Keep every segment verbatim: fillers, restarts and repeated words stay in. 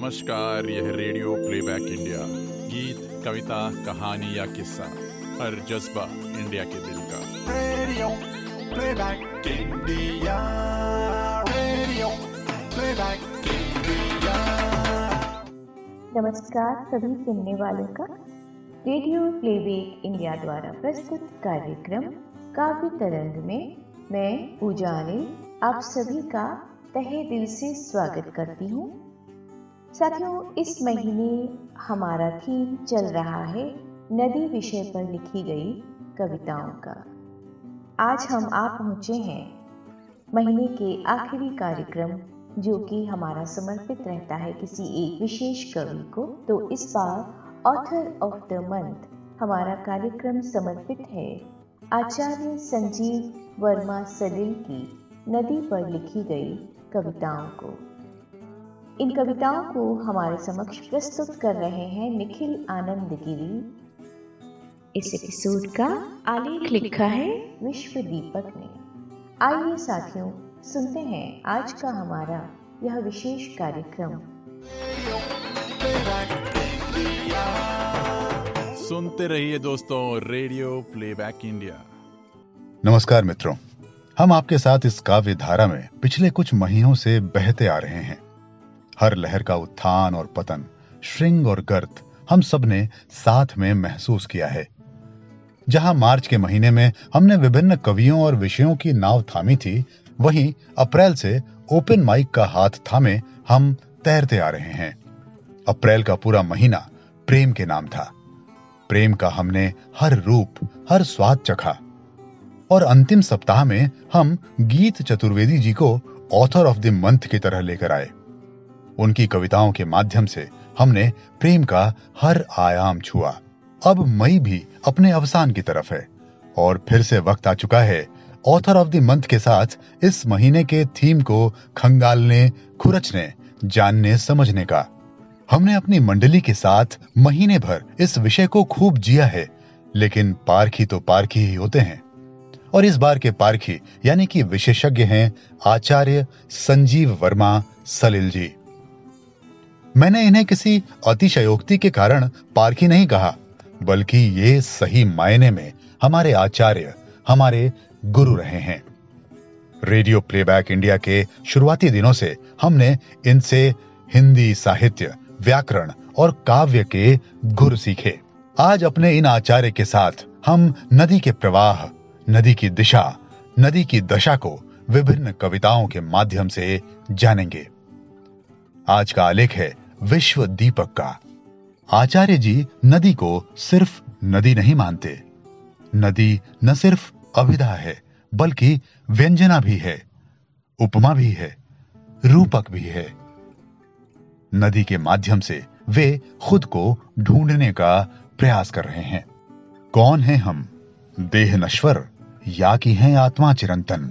नमस्कार, यह radio playback India. गीत, कविता, कहानी या किस्सा, हर जज्बा इंडिया के दिल का। Radio playback India, radio playback India. नमस्कार सभी सुनने वालों का। रेडियो प्लेबैक इंडिया द्वारा प्रस्तुत कार्यक्रम काव्य तरंग में मैं पूजा अनिल आप सभी का तहे दिल से स्वागत करती हूँ। साथियों, इस महीने हमारा थीम चल रहा है नदी विषय पर लिखी गई कविताओं का। आज हम आ पहुँचे हैं महीने के आखिरी कार्यक्रम जो कि हमारा समर्पित रहता है किसी एक विशेष कवि को। तो इस बार ऑथर ऑफ द मंथ हमारा कार्यक्रम समर्पित है आचार्य संजीव वर्मा सलील की नदी पर लिखी गई कविताओं को। इन कविताओं को हमारे समक्ष प्रस्तुत कर रहे हैं निखिल आनंद गिरी। इस एपिसोड का आलेख लिखा है विश्व दीपक ने। आइए साथियों, सुनते हैं आज का हमारा यह विशेष कार्यक्रम। सुनते रहिए दोस्तों रेडियो प्लेबैक इंडिया। नमस्कार मित्रों, हम आपके साथ इस काव्य धारा में पिछले कुछ महीनों से बहते आ रहे हैं। हर लहर का उत्थान और पतन, श्रृंग और गर्त हम सब ने साथ में महसूस किया है। जहां मार्च के महीने में हमने विभिन्न कवियों और विषयों की नाव थामी थी, वहीं अप्रैल से ओपन माइक का हाथ थामे हम तैरते आ रहे हैं। अप्रैल का पूरा महीना प्रेम के नाम था। प्रेम का हमने हर रूप, हर स्वाद चखा और अंतिम सप्ताह में हम गीत चतुर्वेदी जी को ऑथर ऑफ द मंथ की तरह लेकर आए। उनकी कविताओं के माध्यम से हमने प्रेम का हर आयाम छुआ। अब मई भी अपने अवसान की तरफ है और फिर से वक्त आ चुका है ऑथर ऑफ द मंथ के साथ इस महीने के थीम को खंगालने, खुरचने, जानने, समझने का। हमने अपनी मंडली के साथ महीने भर इस विषय को खूब जिया है, लेकिन पारखी तो पारखी ही होते हैं और इस बार के पारखी यानी कि विशेषज्ञ हैं आचार्य संजीव वर्मा सलिल जी। मैंने इन्हें किसी अतिशयोक्ति के कारण पारखी नहीं कहा, बल्कि ये सही मायने में हमारे आचार्य, हमारे गुरु रहे हैं। रेडियो प्लेबैक इंडिया के शुरुआती दिनों से हमने इनसे हिंदी साहित्य, व्याकरण और काव्य के गुर सीखे। आज अपने इन आचार्य के साथ हम नदी के प्रवाह, नदी की दिशा, नदी की दशा को विभिन्न कविताओं के माध्यम से जानेंगे। आज का आलेख है विश्व दीपक का। आचार्य जी नदी को सिर्फ नदी नहीं मानते। नदी न सिर्फ अभिधा है, बल्कि व्यंजना भी है, उपमा भी है, रूपक भी है। नदी के माध्यम से वे खुद को ढूंढने का प्रयास कर रहे हैं। कौन हैं हम, देह नश्वर या कि हैं आत्मा चिरंतन?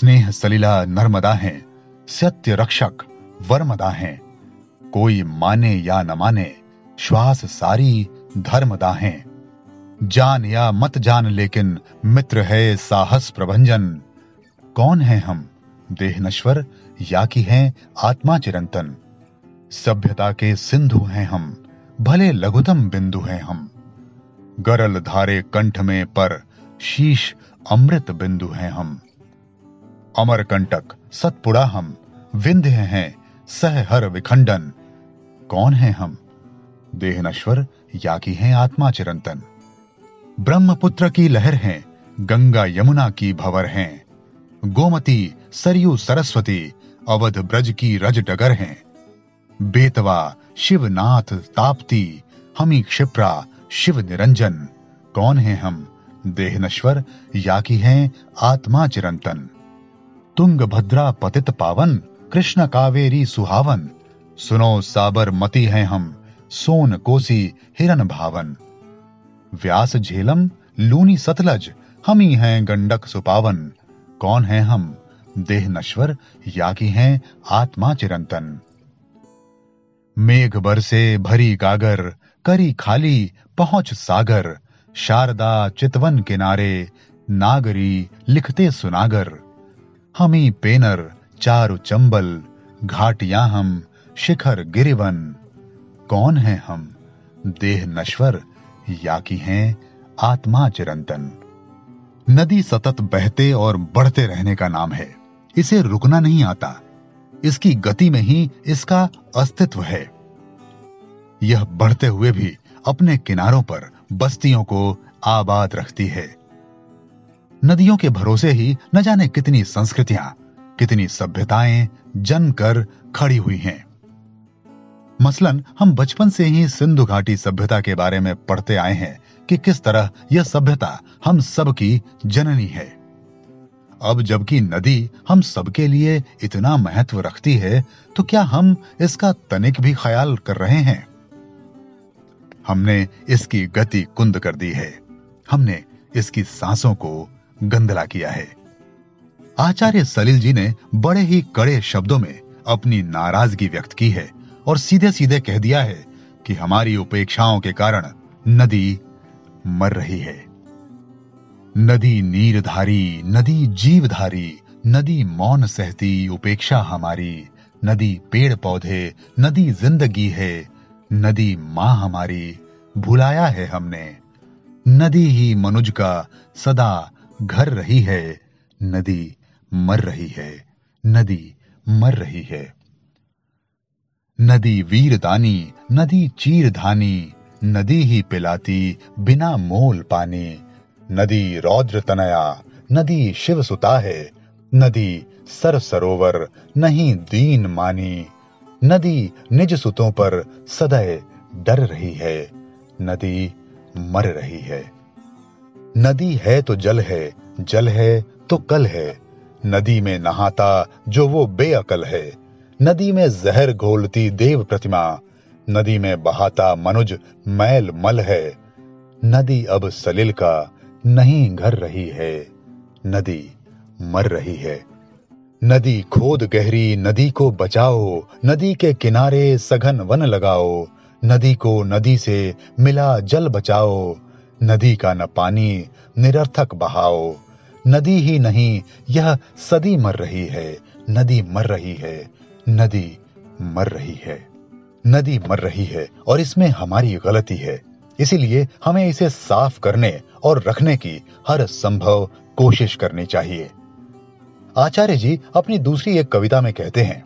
स्नेह सलिला नर्मदा हैं, सत्य रक्षक वर्मदा हैं। कोई माने या न माने, श्वास सारी धर्मदा हैं। जान या मत जान, लेकिन मित्र है साहस प्रभंजन। कौन हैं हम, देह नश्वर या कि हैं आत्मा चिरंतन? सभ्यता के सिंधु हैं हम, भले लघुतम बिंदु हैं हम। गरल धारे कंठ में, पर शीश अमृत बिंदु हैं हम। अमर कंटक सतपुड़ा हम, विंध्य हैं सह हर विखंडन। कौन हैं हम, देह नश्वर या कि हैं आत्मा चिरंतन? ब्रह्मपुत्र की लहर हैं, गंगा यमुना की भंवर हैं। गोमती सरयू सरस्वती, अवध ब्रज की रज डगर हैं। बेतवा शिवनाथ ताप्ती, हमी क्षिप्रा शिव निरंजन। कौन हैं हम, देह नश्वर या कि हैं आत्मा चिरंतन? तुंग भद्रा पतित पावन, कृष्ण कावेरी सुहावन। सुनो साबरमती हैं हम, सोन कोसी हिरन भावन। व्यास झेलम लूनी सतलज, हमी हैं गंडक सुपावन। कौन हैं हम, देह नश्वर या कि हैं आत्मा चिरंतन? मेघ बरसे भरी गागर, करी खाली पहुंच सागर। शारदा चितवन किनारे, नागरी लिखते सुनागर। हमी पेनर चारु चंबल, घाटियां हम शिखर गिरिवन। कौन हैं हम देह नश्वर या कि हैं आत्मा चिरंतन। नदी सतत बहते और बढ़ते रहने का नाम है, इसे रुकना नहीं आता। इसकी गति में ही इसका अस्तित्व है। यह बढ़ते हुए भी अपने किनारों पर बस्तियों को आबाद रखती है। नदियों के भरोसे ही न जाने कितनी संस्कृतियां, कितनी सभ्यताएं जन्म कर खड़ी हुई हैं। मसलन हम बचपन से ही सिंधु घाटी सभ्यता के बारे में पढ़ते आए हैं कि किस तरह यह सभ्यता हम सबकी जननी है। अब जबकि नदी हम सबके लिए इतना महत्व रखती है, तो क्या हम इसका तनिक भी ख्याल कर रहे हैं? हमने इसकी गति कुंद कर दी है, हमने इसकी सांसों को गंदला किया है। आचार्य सलील जी ने बड़े ही कड़े शब्दों में अपनी नाराजगी व्यक्त की है और सीधे सीधे कह दिया है कि हमारी उपेक्षाओं के कारण नदी मर रही है। नदी नीरधारी, नदी जीवधारी, नदी मौन सहती उपेक्षा हमारी। नदी पेड़ पौधे, नदी जिंदगी है, नदी मां हमारी, भुलाया है हमने। नदी ही मनुज का सदा घर रही है। नदी मर रही है, नदी मर रही है। नदी वीरदानी, नदी चीरधानी, नदी ही पिलाती बिना मोल पानी। नदी रौद्र तनया, नदी शिव सुता है। नदी सर सरोवर, नहीं दीन मानी। नदी निज सुतों पर सदैव डर रही है। नदी मर रही है। नदी है तो जल है, जल है तो कल है। नदी में नहाता जो वो बेअकल है। नदी में जहर घोलती देव प्रतिमा। नदी में बहाता मनुज मैल मल है। नदी अब सलिल का नहीं घर रही है। नदी मर रही है। नदी खोद गहरी, नदी को बचाओ। नदी के किनारे सघन वन लगाओ। नदी को नदी से मिला जल बचाओ। नदी का न पानी निरर्थक बहाओ। नदी ही नहीं यह सदी मर रही है। नदी मर रही है, नदी मर रही है। नदी मर रही है और इसमें हमारी गलती है। इसीलिए हमें इसे साफ करने और रखने की हर संभव कोशिश करनी चाहिए। आचार्य जी अपनी दूसरी एक कविता में कहते हैं,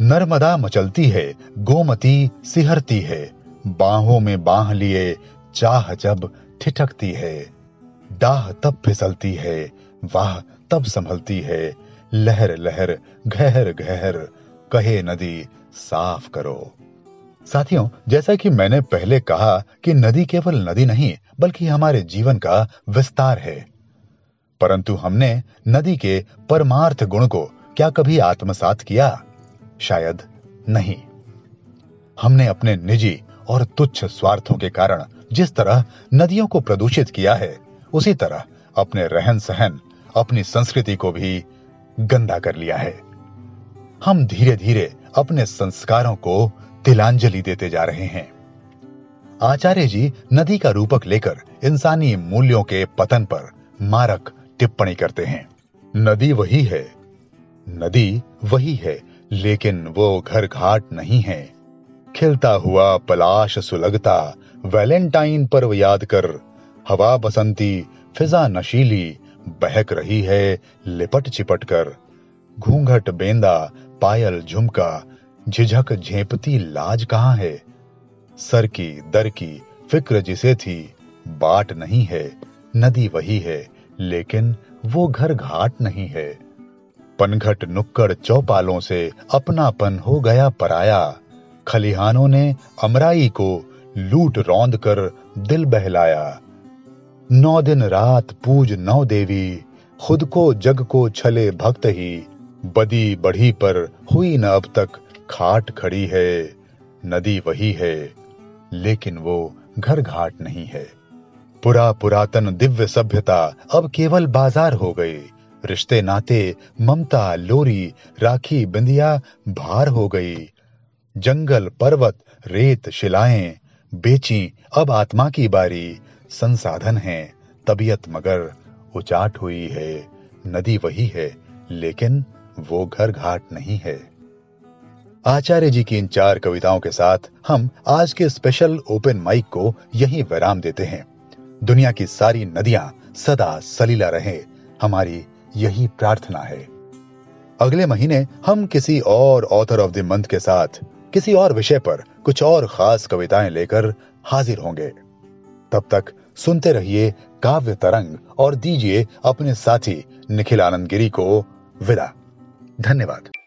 नर्मदा मचलती है, गोमती सिहरती है। बाहों में बांह लिए चाह जब ठिठकती है। डाह तब फिसलती है, वाह तब संभलती है। लहर लहर गहर गहर कहे नदी साफ करो। साथियों, जैसा कि मैंने पहले कहा कि नदी केवल नदी नहीं बल्कि हमारे जीवन का विस्तार है, परंतु हमने नदी के परमार्थ गुण को क्या कभी आत्मसात किया? शायद नहीं। हमने अपने निजी और तुच्छ स्वार्थों के कारण जिस तरह नदियों को प्रदूषित किया है, उसी तरह अपने रहन सहन, अपनी संस्कृति को भी गंदा कर लिया है। हम धीरे धीरे अपने संस्कारों को तिलांजलि देते जा रहे हैं। आचार्य जी नदी का रूपक लेकर इंसानी मूल्यों के पतन पर मारक टिप्पणी करते हैं। नदी वही है, नदी वही है, लेकिन वो घर घाट नहीं है। खिलता हुआ पलाश सुलगता वैलेंटाइन पर्व याद कर। हवा बसंती फिजा नशीली बहक रही है लिपट चिपट कर। घूंघट बेंदा पायल झुमका झिझक झेपती लाज कहाँ है। सर की दर की फिक्र जिसे थी बाट नहीं है। नदी वही है लेकिन वो घर घाट नहीं है। पनघट नुक्कड़ चौपालों से अपनापन हो गया पराया। खलिहानों ने अमराई को लूट रौंद कर दिल बहलाया। नौ दिन रात पूज नौ देवी, खुद को जग को छले भक्त ही। बदी बढ़ी पर हुई न अब तक खाट खड़ी है। नदी वही है लेकिन वो घर घाट नहीं है। पुरा पुरातन दिव्य सभ्यता अब केवल बाजार हो गई। रिश्ते नाते ममता लोरी राखी बिंदिया भार हो गई। जंगल पर्वत रेत शिलाएं बेची अब आत्मा की बारी। संसाधन है तबीयत मगर उचाट हुई है। नदी वही है लेकिन वो घर घाट नहीं है। आचार्य जी की इन चार कविताओं के साथ हम आज के स्पेशल ओपन माइक को यहीं विराम देते हैं। दुनिया की सारी नदियां सदा सलीला रहें, हमारी यही प्रार्थना है। अगले महीने हम किसी और ऑथर ऑफ द मंथ के साथ किसी और विषय पर कुछ और खास कविताएं लेकर हाजिर होंगे। तब तक सुनते रहिए काव्य तरंग और दीजिए अपने साथी निखिल आनंद गिरी को विदा। धन्यवाद।